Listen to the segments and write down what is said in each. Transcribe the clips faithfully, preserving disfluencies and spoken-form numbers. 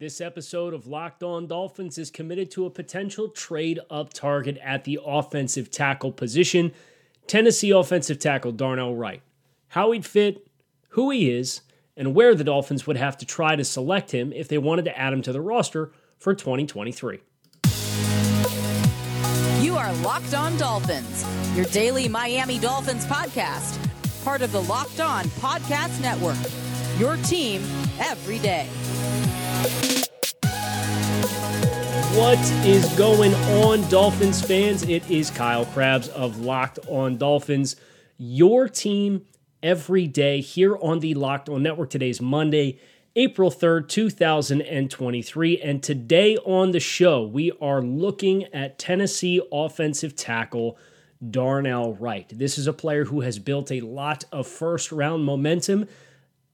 This episode of Locked On Dolphins is committed to a potential trade-up target at the offensive tackle position, Tennessee offensive tackle Darnell Wright. How he'd fit, who he is, and where the Dolphins would have to try to select him if they wanted to add him to the roster for twenty twenty-three. You are Locked On Dolphins, your daily Miami Dolphins podcast, part of the Locked On Podcast Network, your team every day. What is going on, Dolphins fans? It is Kyle Krabs of Locked On Dolphins, your team every day here on the Locked On Network. Today's Monday, April third, two thousand twenty-three, and today on the show, we are looking at Tennessee offensive tackle Darnell Wright. This is a player who has built a lot of first-round momentum.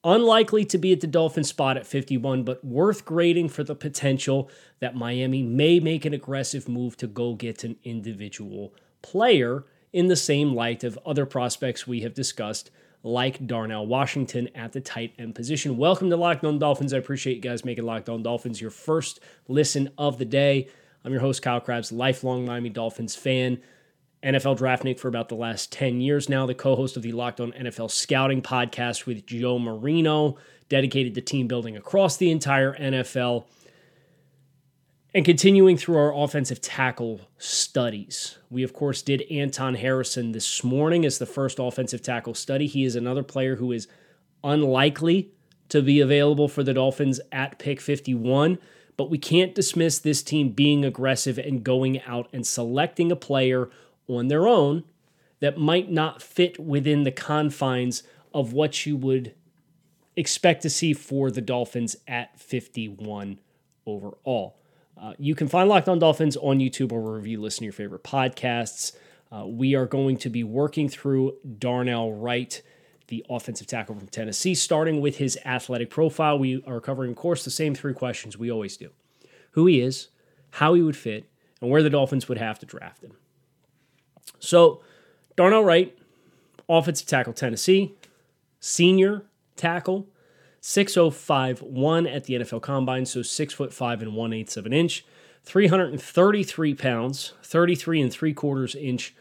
Unlikely to be at the Dolphins spot at fifty-one, but worth grading for the potential that Miami may make an aggressive move to go get an individual player in the same light of other prospects we have discussed, like Darnell Washington at the tight end position. Welcome to Locked On Dolphins. I appreciate you guys making Locked On Dolphins your first listen of the day. I'm your host, Kyle Krabs, lifelong Miami Dolphins fan, N F L draftnik for about the last ten years now, the co-host of the Locked On N F L Scouting podcast with Joe Marino, dedicated to team building across the entire N F L, and continuing through our offensive tackle studies. We, of course, did Anton Harrison this morning as the first offensive tackle study. He is another player who is unlikely to be available for the Dolphins at pick fifty-one, but we can't dismiss this team being aggressive and going out and selecting a player on their own that might not fit within the confines of what you would expect to see for the Dolphins at fifty-one overall. Uh, you can find Locked On Dolphins on YouTube or wherever you listen to your favorite podcasts. Uh, we are going to be working through Darnell Wright, the offensive tackle from Tennessee, starting with his athletic profile. We are covering, of course, the same three questions we always do: who he is, how he would fit, and where the Dolphins would have to draft him. So, Darnell Wright, offensive tackle, Tennessee, senior tackle, six oh five one at the N F L Combine, so six foot five and one eighth of an inch, three hundred thirty-three pounds, thirty-three and three quarters inch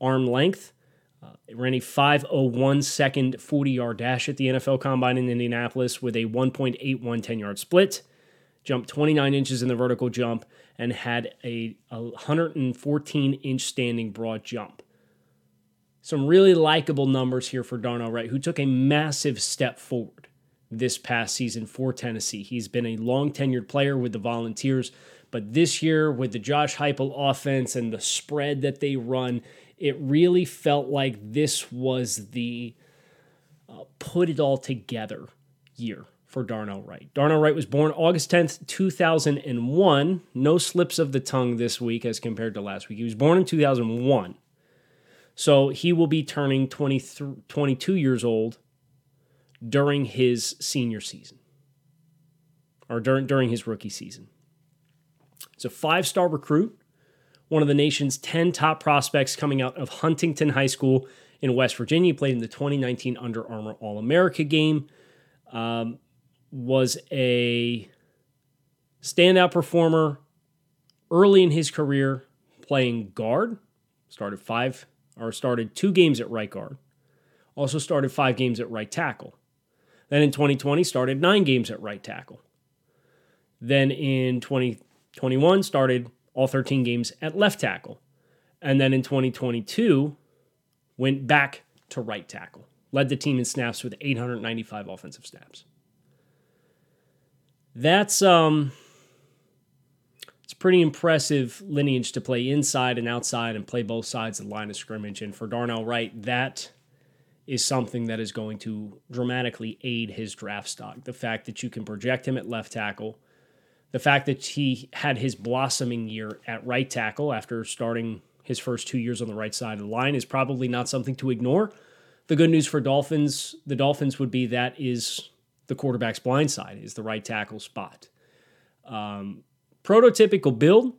arm length. Uh, ran a five oh one second forty-yard dash at the N F L Combine in Indianapolis with a one point eight one ten-yard split, jumped twenty-nine inches in the vertical jump, and had a one hundred fourteen inch standing broad jump. Some really likable numbers here for Darnell Wright, who took a massive step forward this past season for Tennessee. He's been a long-tenured player with the Volunteers, but this year with the Josh Heupel offense and the spread that they run, it really felt like this was the uh, put-it-all-together year for Darnell Wright. Darnell Wright was born August tenth, two thousand one. No slips of the tongue this week as compared to last week. He was born in two thousand one. So he will be turning twenty-two years old during his senior season, or during, during his rookie season. He's a five-star recruit, one of the nation's ten top prospects coming out of Huntington High School in West Virginia. He played in the twenty nineteen Under Armour All-America game. Um, was a standout performer early in his career playing guard. Started five or started two games at right guard. Also started five games at right tackle. Then in twenty twenty, started nine games at right tackle. Then in twenty twenty-one, started all thirteen games at left tackle. And then in twenty twenty-two, went back to right tackle. Led the team in snaps with eight hundred ninety-five offensive snaps. That's um, it's pretty impressive lineage to play inside and outside and play both sides of the line of scrimmage. And for Darnell Wright, that is something that is going to dramatically aid his draft stock. The fact that you can project him at left tackle, the fact that he had his blossoming year at right tackle after starting his first two years on the right side of the line is probably not something to ignore. The good news for Dolphins, the Dolphins would be that is the quarterback's blind side, is the right tackle spot. Um, prototypical build.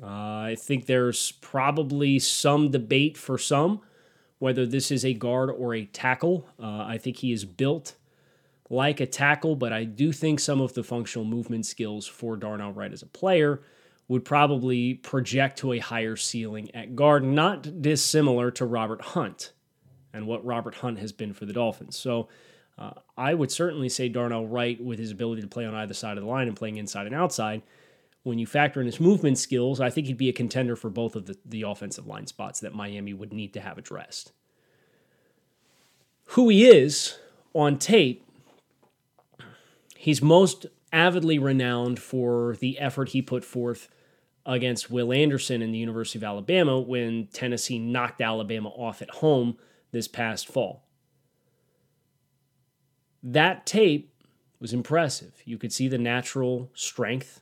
Uh, I think there's probably some debate for some whether this is a guard or a tackle. Uh, I think he is built like a tackle, but I do think some of the functional movement skills for Darnell Wright as a player would probably project to a higher ceiling at guard, not dissimilar to Robert Hunt and what Robert Hunt has been for the Dolphins. So uh, I would certainly say Darnell Wright, with his ability to play on either side of the line and playing inside and outside, when you factor in his movement skills, I think he'd be a contender for both of the, the offensive line spots that Miami would need to have addressed. Who he is on tape, he's most avidly renowned for the effort he put forth against Will Anderson in the University of Alabama when Tennessee knocked Alabama off at home this past fall. That tape was impressive. You could see the natural strength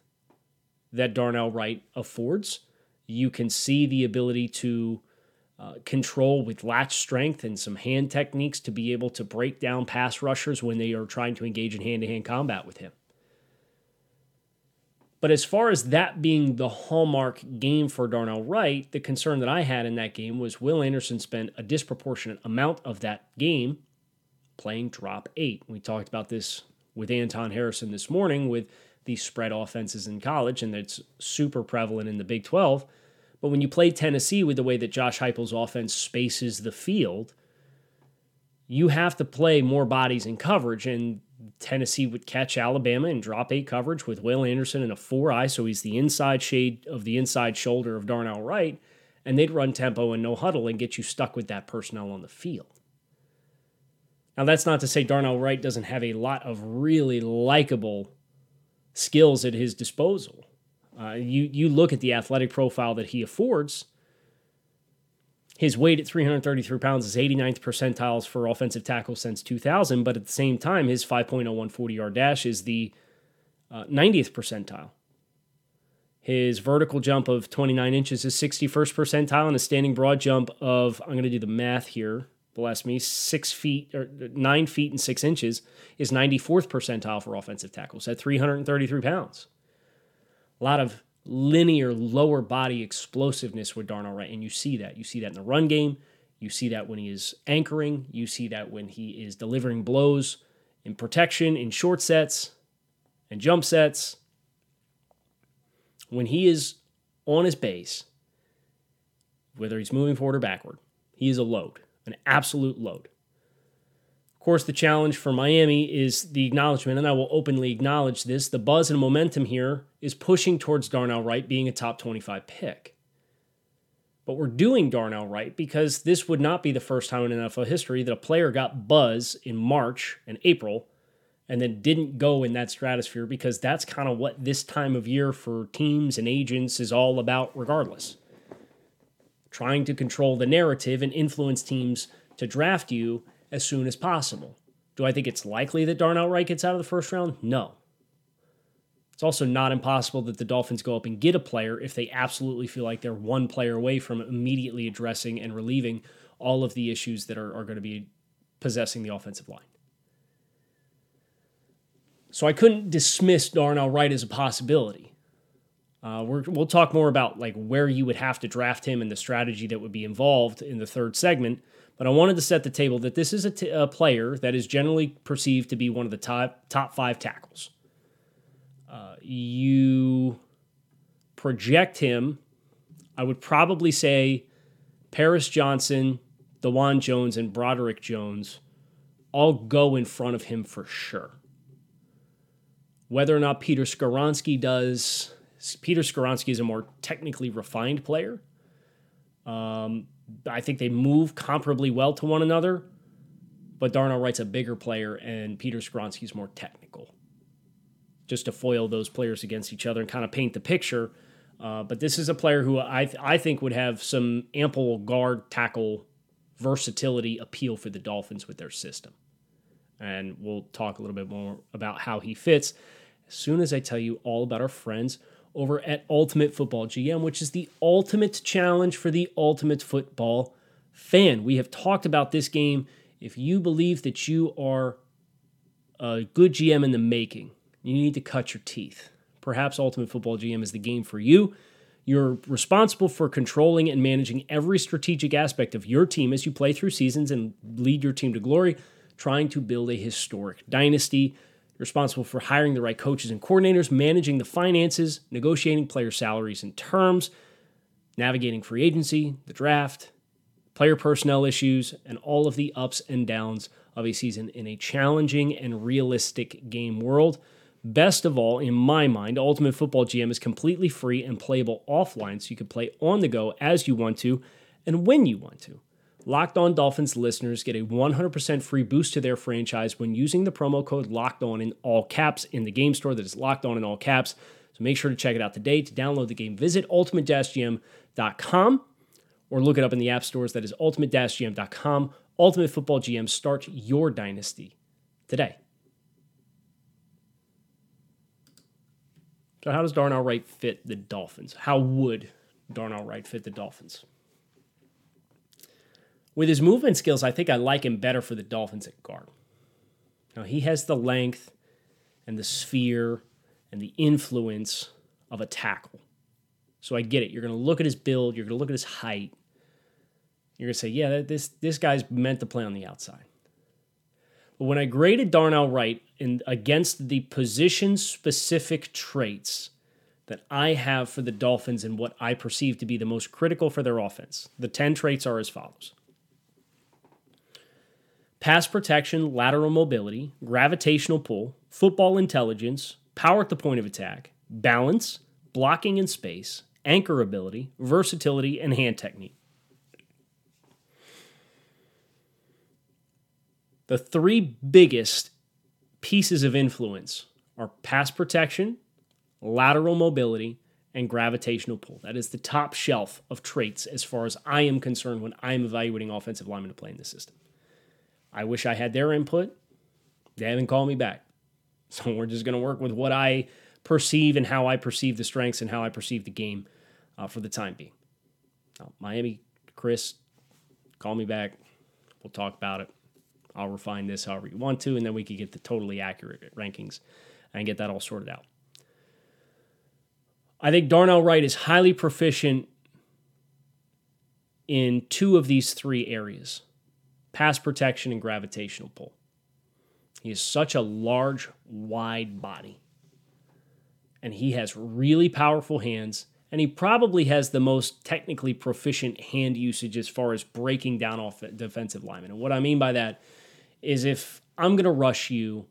that Darnell Wright affords. You can see the ability to uh, control with latch strength and some hand techniques to be able to break down pass rushers when they are trying to engage in hand-to-hand combat with him. But as far as that being the hallmark game for Darnell Wright, the concern that I had in that game was Will Anderson spent a disproportionate amount of that game playing drop eight. We talked about this with Anton Harrison this morning with these spread offenses in college, and that's super prevalent in the Big twelve. But when you play Tennessee with the way that Josh Heupel's offense spaces the field, you have to play more bodies in coverage, and Tennessee would catch Alabama in drop eight coverage with Will Anderson in a four eye, so he's the inside shade of the inside shoulder of Darnell Wright, and they'd run tempo and no huddle and get you stuck with that personnel on the field. Now, that's not to say Darnell Wright doesn't have a lot of really likable skills at his disposal. Uh, you, you look at the athletic profile that he affords. His weight at three hundred thirty-three pounds is eighty-ninth percentiles for offensive tackles since two thousand, but at the same time, his five point oh one forty-yard dash is the uh, ninetieth percentile. His vertical jump of twenty-nine inches is sixty-first percentile, and a standing broad jump of, I'm going to do the math here, bless me, six feet or nine feet and six inches is ninety-fourth percentile for offensive tackles at three hundred thirty-three pounds. A lot of linear lower body explosiveness with Darnell Wright, and you see that. You see that in the run game. You see that when he is anchoring. You see that when he is delivering blows in protection, in short sets, and jump sets. When he is on his base, whether he's moving forward or backward, he is a load, an absolute load. Of course, the challenge for Miami is the acknowledgement, and I will openly acknowledge this, the buzz and momentum here is pushing towards Darnell Wright being a top twenty-five pick. But we're doing Darnell Wright because this would not be the first time in N F L history that a player got buzz in March and April and then didn't go in that stratosphere, because that's kind of what this time of year for teams and agents is all about regardless. Trying to control the narrative and influence teams to draft you as soon as possible. Do I think it's likely that Darnell Wright gets out of the first round? No. It's also not impossible that the Dolphins go up and get a player if they absolutely feel like they're one player away from immediately addressing and relieving all of the issues that are, are going to be possessing the offensive line. So I couldn't dismiss Darnell Wright as a possibility. Uh, we're, we'll talk more about like where you would have to draft him and the strategy that would be involved in the third segment. But I wanted to set the table that this is a, t- a player that is generally perceived to be one of the top, top five tackles. Uh, you project him, I would probably say Paris Johnson, DeJuan Jones, and Broderick Jones all go in front of him for sure. Whether or not Peter Skoronski does, Peter Skoronski is a more technically refined player. Um... I think they move comparably well to one another, but Darnell Wright's a bigger player and Peter Skoronski's more technical. Just to foil those players against each other and kind of paint the picture. Uh, but this is a player who I th- I think would have some ample guard tackle versatility appeal for the Dolphins with their system. And we'll talk a little bit more about how he fits as soon as I tell you all about our friends over at Ultimate Football G M, which is the ultimate challenge for the ultimate football fan. We have talked about this game. If you believe that you are a good G M in the making, you need to cut your teeth. Perhaps Ultimate Football G M is the game for you. You're responsible for controlling and managing every strategic aspect of your team as you play through seasons and lead your team to glory. trying to build a historic dynasty. Responsible for hiring the right coaches and coordinators, managing the finances, negotiating player salaries and terms, navigating free agency, the draft, player personnel issues, and all of the ups and downs of a season in a challenging and realistic game world. Best of all, in my mind, Ultimate Football G M is completely free and playable offline, so you can play on the go as you want to and when you want to. Locked On Dolphins listeners get a one hundred percent free boost to their franchise when using the promo code Locked On in all caps in the game store. That is Locked On in all caps. So make sure to check it out today. To download the game, visit ultimate dash g m dot com or look it up in the app stores. That is ultimate dash g m dot com. Ultimate Football G M, start your dynasty today. So how does Darnell Wright fit the Dolphins? How would Darnell Wright fit the Dolphins? With his movement skills, I think I like him better for the Dolphins at guard. Now, he has the length and the sphere and the influence of a tackle. So I get it. You're going to look at his build. You're going to look at his height. You're going to say, yeah, this, this guy's meant to play on the outside. But when I graded Darnell Wright in, against the position-specific traits that I have for the Dolphins and what I perceive to be the most critical for their offense, the ten traits are as follows. Pass protection, lateral mobility, gravitational pull, football intelligence, power at the point of attack, balance, blocking in space, anchor ability, versatility, and hand technique. The three biggest pieces of influence are pass protection, lateral mobility, and gravitational pull. That is the top shelf of traits as far as I am concerned when I'm evaluating offensive linemen to play in this system. I wish I had their input. They haven't called me back. So we're just going to work with what I perceive and how I perceive the strengths and how I perceive the game uh, for the time being. Now, Miami, Chris, call me back. We'll talk about it. I'll refine this however you want to, and then we can get the totally accurate rankings and get that all sorted out. I think Darnell Wright is highly proficient in two of these three areas. Pass protection and gravitational pull. He is such a large, wide body. And he has really powerful hands, and he probably has the most technically proficient hand usage as far as breaking down off defensive linemen. And what I mean by that is if I'm going to rush you,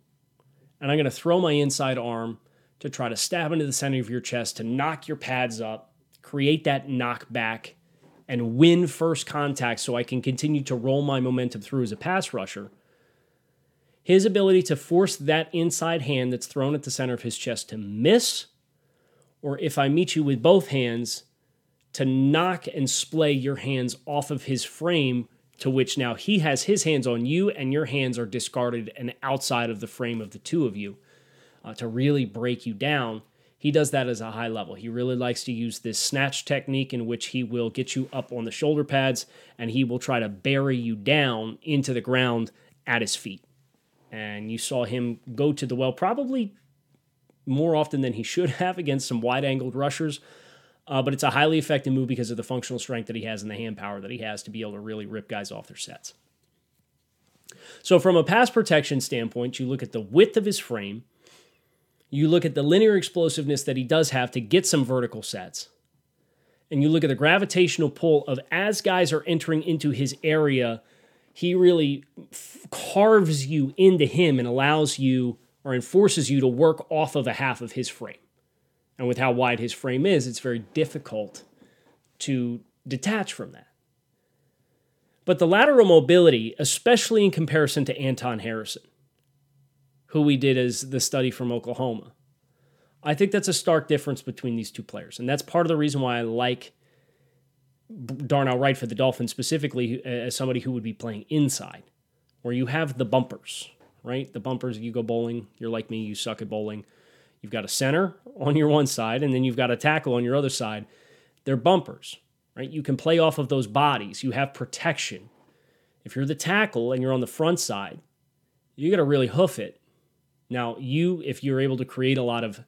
and I'm going to throw my inside arm to try to stab into the center of your chest, to knock your pads up, create that knockback, and win first contact so I can continue to roll my momentum through as a pass rusher, his ability to force that inside hand that's thrown at the center of his chest to miss, or if I meet you with both hands, to knock and splay your hands off of his frame, to which now he has his hands on you and your hands are discarded and outside of the frame of the two of you uh, to really break you down. He does that as a high level. He really likes to use this snatch technique in which he will get you up on the shoulder pads and he will try to bury you down into the ground at his feet. And you saw him go to the well probably more often than he should have against some wide-angled rushers, uh, but it's a highly effective move because of the functional strength that he has and the hand power that he has to be able to really rip guys off their sets. So from a pass protection standpoint, you look at the width of his frame, you look at the linear explosiveness that he does have to get some vertical sets. And you look at the gravitational pull of as guys are entering into his area, he really f- carves you into him and allows you or enforces you to work off of a half of his frame. And with how wide his frame is, it's very difficult to detach from that. But the lateral mobility, especially in comparison to Anton Harrison, who we did as the study from Oklahoma. I think that's a stark difference between these two players, and that's part of the reason why I like Darnell Wright for the Dolphins specifically as somebody who would be playing inside, where you have the bumpers, right? The bumpers, you go bowling, you're like me, you suck at bowling. You've got a center on your one side, and then you've got a tackle on your other side. They're bumpers, right? You can play off of those bodies. You have protection. If you're the tackle and you're on the front side, you got to really hoof it. Now, you, if you're able to create a lot of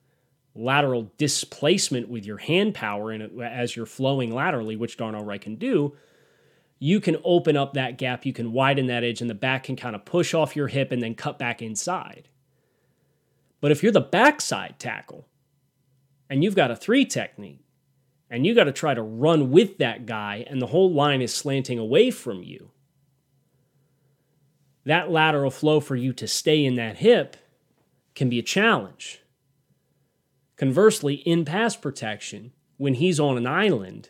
lateral displacement with your hand power and as you're flowing laterally, which Darnell Wright can do, you can open up that gap, you can widen that edge, and the back can kind of push off your hip and then cut back inside. But if you're the backside tackle, and you've got a three technique, and you got to try to run with that guy, and the whole line is slanting away from you, that lateral flow for you to stay in that hip can be a challenge. Conversely, in pass protection, when he's on an island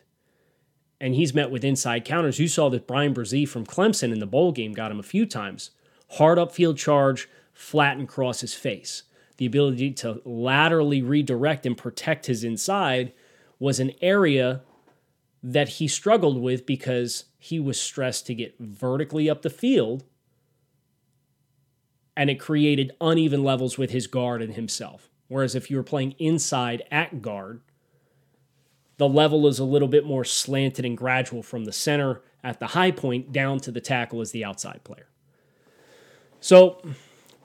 and he's met with inside counters, you saw that Brian Brzee from Clemson in the bowl game got him a few times. Hard upfield charge, flatten across his face. The ability to laterally redirect and protect his inside was an area that he struggled with because he was stressed to get vertically up the field, and it created uneven levels with his guard and himself. Whereas if you were playing inside at guard, the level is a little bit more slanted and gradual from the center at the high point down to the tackle as the outside player. So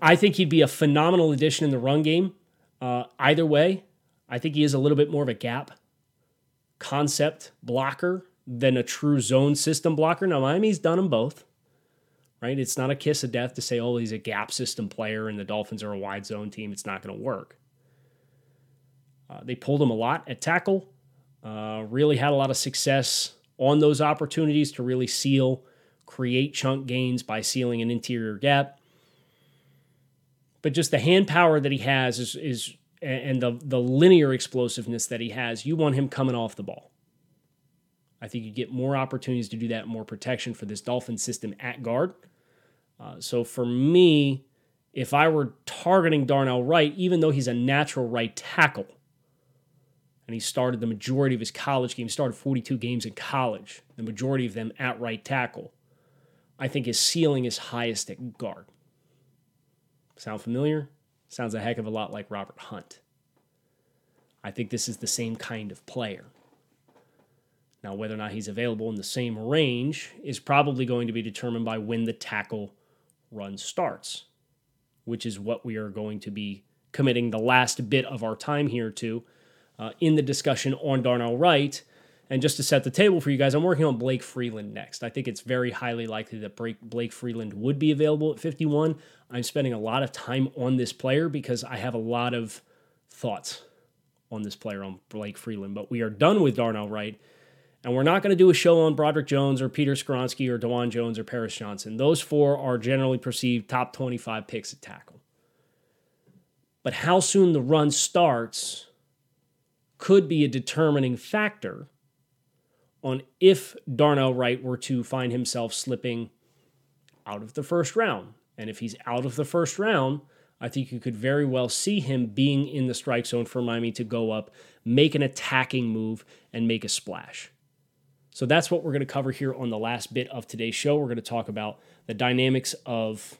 I think he'd be a phenomenal addition in the run game. Uh, either way, I think he is a little bit more of a gap concept blocker than a true zone system blocker. Now, Miami's done them both, right? It's not a kiss of death to say, oh, he's a gap system player and the Dolphins are a wide zone team. It's not going to work. Uh, they pulled him a lot at tackle. Uh, really had a lot of success on those opportunities to really seal, create chunk gains by sealing an interior gap. But just the hand power that he has is, is and the, the linear explosiveness that he has, you want him coming off the ball. I think you get more opportunities to do that, more protection for this Dolphin system at guard. Uh, so for me, if I were targeting Darnell Wright, even though he's a natural right tackle, and he started the majority of his college games, started forty-two games in college, the majority of them at right tackle, I think his ceiling is highest at guard. Sound familiar? Sounds a heck of a lot like Robert Hunt. I think this is the same kind of player. Now, whether or not he's available in the same range is probably going to be determined by when the tackle run starts, which is what we are going to be committing the last bit of our time here to, Uh, in the discussion on Darnell Wright. And just to set the table for you guys, I'm working on Blake Freeland next. I think it's very highly likely that Blake Freeland would be available at fifty-one. I'm spending a lot of time on this player because I have a lot of thoughts on this player, on Blake Freeland. But we are done with Darnell Wright, and we're not going to do a show on Broderick Jones or Peter Skoronski or DeJuan Jones or Paris Johnson. Those four are generally perceived top twenty-five picks at tackle. But how soon the run starts could be a determining factor on if Darnell Wright were to find himself slipping out of the first round. And if he's out of the first round, I think you could very well see him being in the strike zone for Miami to go up, make an attacking move, and make a splash. So that's what we're going to cover here on the last bit of today's show. We're going to talk about the dynamics of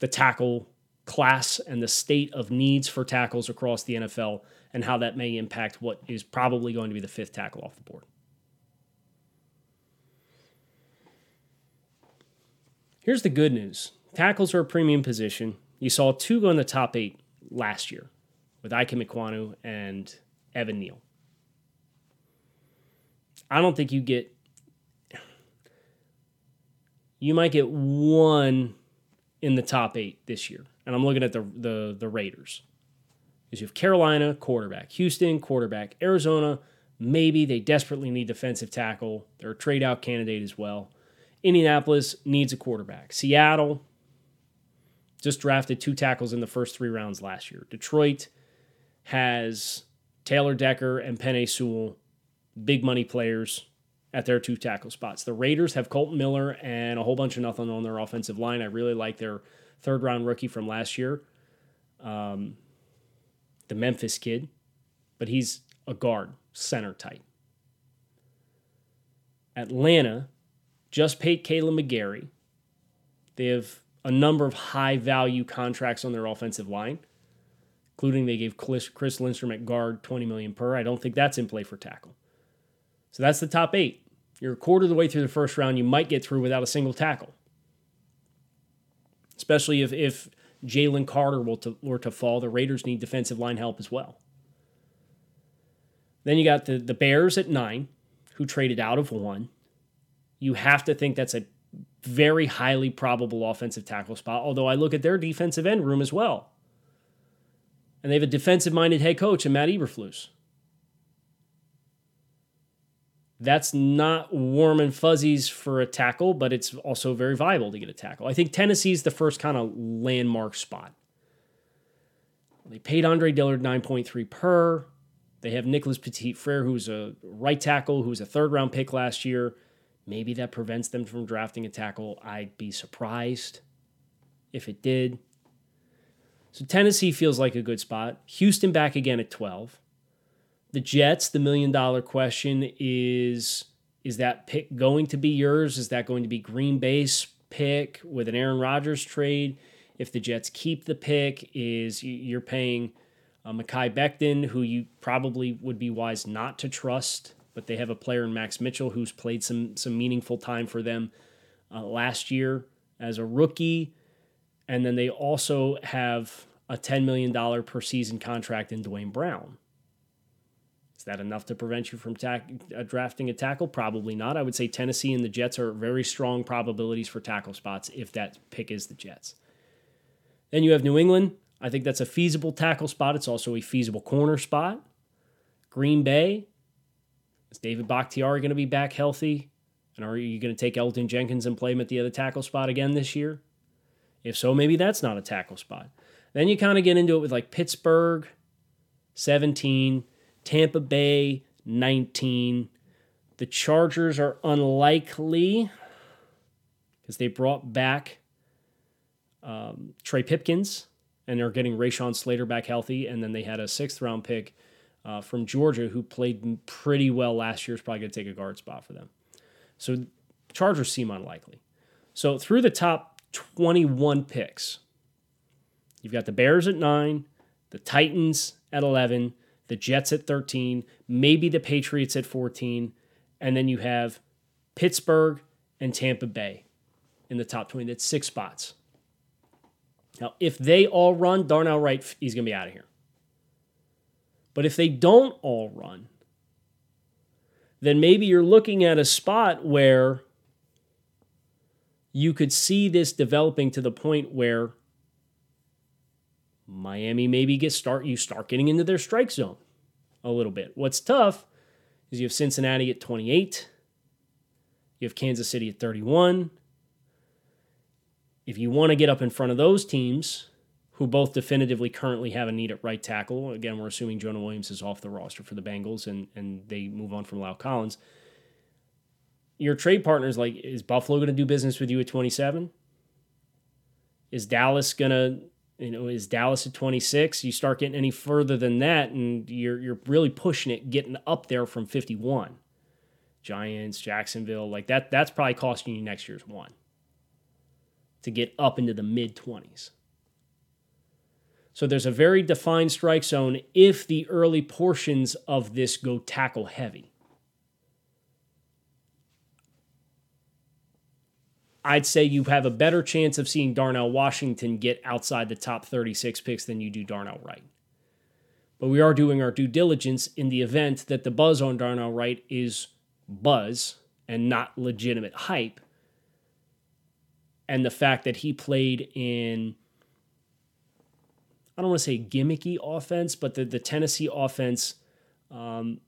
the tackle class and the state of needs for tackles across the N F L and how that may impact what is probably going to be the fifth tackle off the board. Here's the good news. Tackles are a premium position. You saw two go in the top eight last year with Ike McQuanu and Evan Neal. I don't think you get... You might get one in the top eight this year. And I'm looking at the the, the Raiders. Because you have Carolina, quarterback. Houston, quarterback. Arizona, maybe they desperately need defensive tackle. They're a trade-out candidate as well. Indianapolis needs a quarterback. Seattle just drafted two tackles in the first three rounds last year. Detroit has Taylor Decker and Penei Sewell, big money players, at their two tackle spots. The Raiders have Colton Miller and a whole bunch of nothing on their offensive line. I really like their third-round rookie from last year, um, the Memphis kid, but he's a guard, center type. Atlanta just paid Kalen McGarry. They have a number of high-value contracts on their offensive line, including they gave Chris Lindstrom at guard twenty million dollars per. I don't think that's in play for tackle. So that's the top eight. You're a quarter of the way through the first round. You might get through without a single tackle, especially if, if Jalen Carter will to, were to fall. The Raiders need defensive line help as well. Then you got the, the Bears at nine, who traded out of one. you have to think that's a very highly probable offensive tackle spot, although I look at their defensive end room as well. And they have a defensive-minded head coach in Matt Eberflus. That's not warm and fuzzies for a tackle, but it's also very viable to get a tackle. I think Tennessee's the first kind of landmark spot. They paid Andre Dillard nine point three per. They have Nicholas Petit-Frere, who's a right tackle, who was a third-round pick last year. Maybe that prevents them from drafting a tackle. I'd be surprised if it did. So Tennessee feels like a good spot. Houston back again at twelve. The Jets, the million-dollar question is, is that pick going to be yours? Is that going to be Green Bay's pick with an Aaron Rodgers trade? If the Jets keep the pick, is you're paying uh, Mekhi Becton, who you probably would be wise not to trust, but they have a player in Max Mitchell who's played some some meaningful time for them uh, last year as a rookie. And then they also have a ten million dollars per season contract in Duane Brown. Is that enough to prevent you from tack- uh, drafting a tackle? Probably not. I would say Tennessee and the Jets are very strong probabilities for tackle spots if that pick is the Jets. Then you have New England. I think that's a feasible tackle spot. It's also a feasible corner spot. Green Bay. Is David Bakhtiari going to be back healthy? And are you going to take Elton Jenkins and play him at the other tackle spot again this year? If so, maybe that's not a tackle spot. Then you kind of get into it with like Pittsburgh, seventeen, Tampa Bay, nineteen. The Chargers are unlikely because they brought back Um, Trey Pipkins, and they're getting Rashawn Slater back healthy, and then they had a sixth-round pick uh, from Georgia who played pretty well last year. Is probably going to take a guard spot for them. So Chargers seem unlikely. So through the top twenty-one picks, you've got the Bears at nine, the Titans at eleven, the Jets at thirteen, maybe the Patriots at fourteen, and then you have Pittsburgh and Tampa Bay in the top twenty. That's six spots. Now, if they all run, Darnell Wright, he's going to be out of here. But if they don't all run, then maybe you're looking at a spot where you could see this developing to the point where Miami maybe gets start, you start getting into their strike zone a little bit. What's tough is you have Cincinnati at twenty-eight. You have Kansas City at thirty-one. If you want to get up in front of those teams, who both definitively currently have a need at right tackle, again, we're assuming Jonah Williams is off the roster for the Bengals and, and they move on from La'el Collins, your trade partner's like, is Buffalo going to do business with you at twenty-seven? Is Dallas going to, you know, is Dallas at twenty-six? You start getting any further than that, and you're you're really pushing it, getting up there from fifty-one. Giants, Jacksonville, like that, that's probably costing you next year's one, to get up into the mid-twenties. So there's a very defined strike zone if the early portions of this go tackle heavy. I'd say you have a better chance of seeing Darnell Washington get outside the top thirty-six picks than you do Darnell Wright. But we are doing our due diligence in the event that the buzz on Darnell Wright is buzz and not legitimate hype. And the fact that he played in, I don't want to say gimmicky offense, but the, the Tennessee offense um,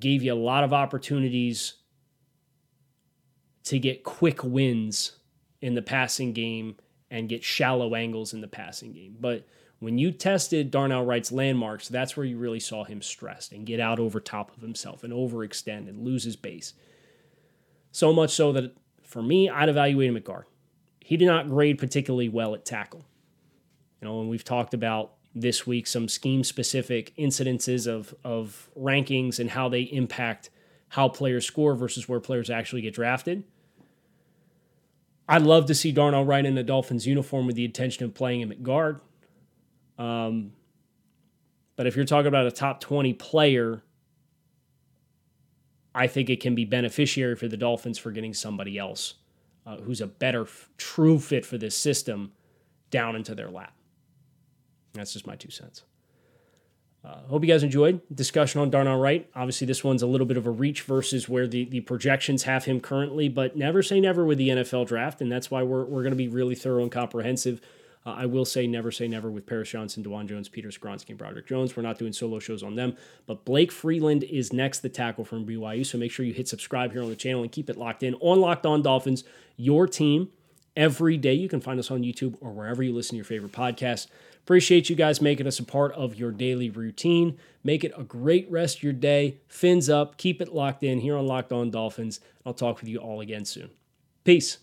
gave you a lot of opportunities to get quick wins in the passing game and get shallow angles in the passing game. But when you tested Darnell Wright's landmarks, that's where you really saw him stressed and get out over top of himself and overextend and lose his base. So much so that for me, I'd evaluate him at guard. He did not grade particularly well at tackle. You know, and we've talked about this week some scheme-specific incidences of, of rankings and how they impact how players score versus where players actually get drafted. I'd love to see Darnell Wright in the Dolphins uniform with the intention of playing him at guard. Um, but if you're talking about a top twenty player, I think it can be beneficiary for the Dolphins for getting somebody else uh, who's a better f- true fit for this system down into their lap. That's just my two cents. Uh, hope you guys enjoyed the discussion on Darnell Wright. Obviously, this one's a little bit of a reach versus where the, the projections have him currently, but never say never with the N F L draft, and that's why we're we're going to be really thorough and comprehensive. Uh, I will say never say never with Paris Johnson, DeJuan Jones, Peter Skoronski, and Broderick Jones. We're not doing solo shows on them, but Blake Freeland is next, the tackle from B Y U, so make sure you hit subscribe here on the channel and keep it locked in on Locked On Dolphins, your team, every day. You can find us on YouTube or wherever you listen to your favorite podcasts. Appreciate you guys making us a part of your daily routine. Make it a great rest of your day. Fins up. Keep it locked in here on Locked On Dolphins. I'll talk with you all again soon. Peace.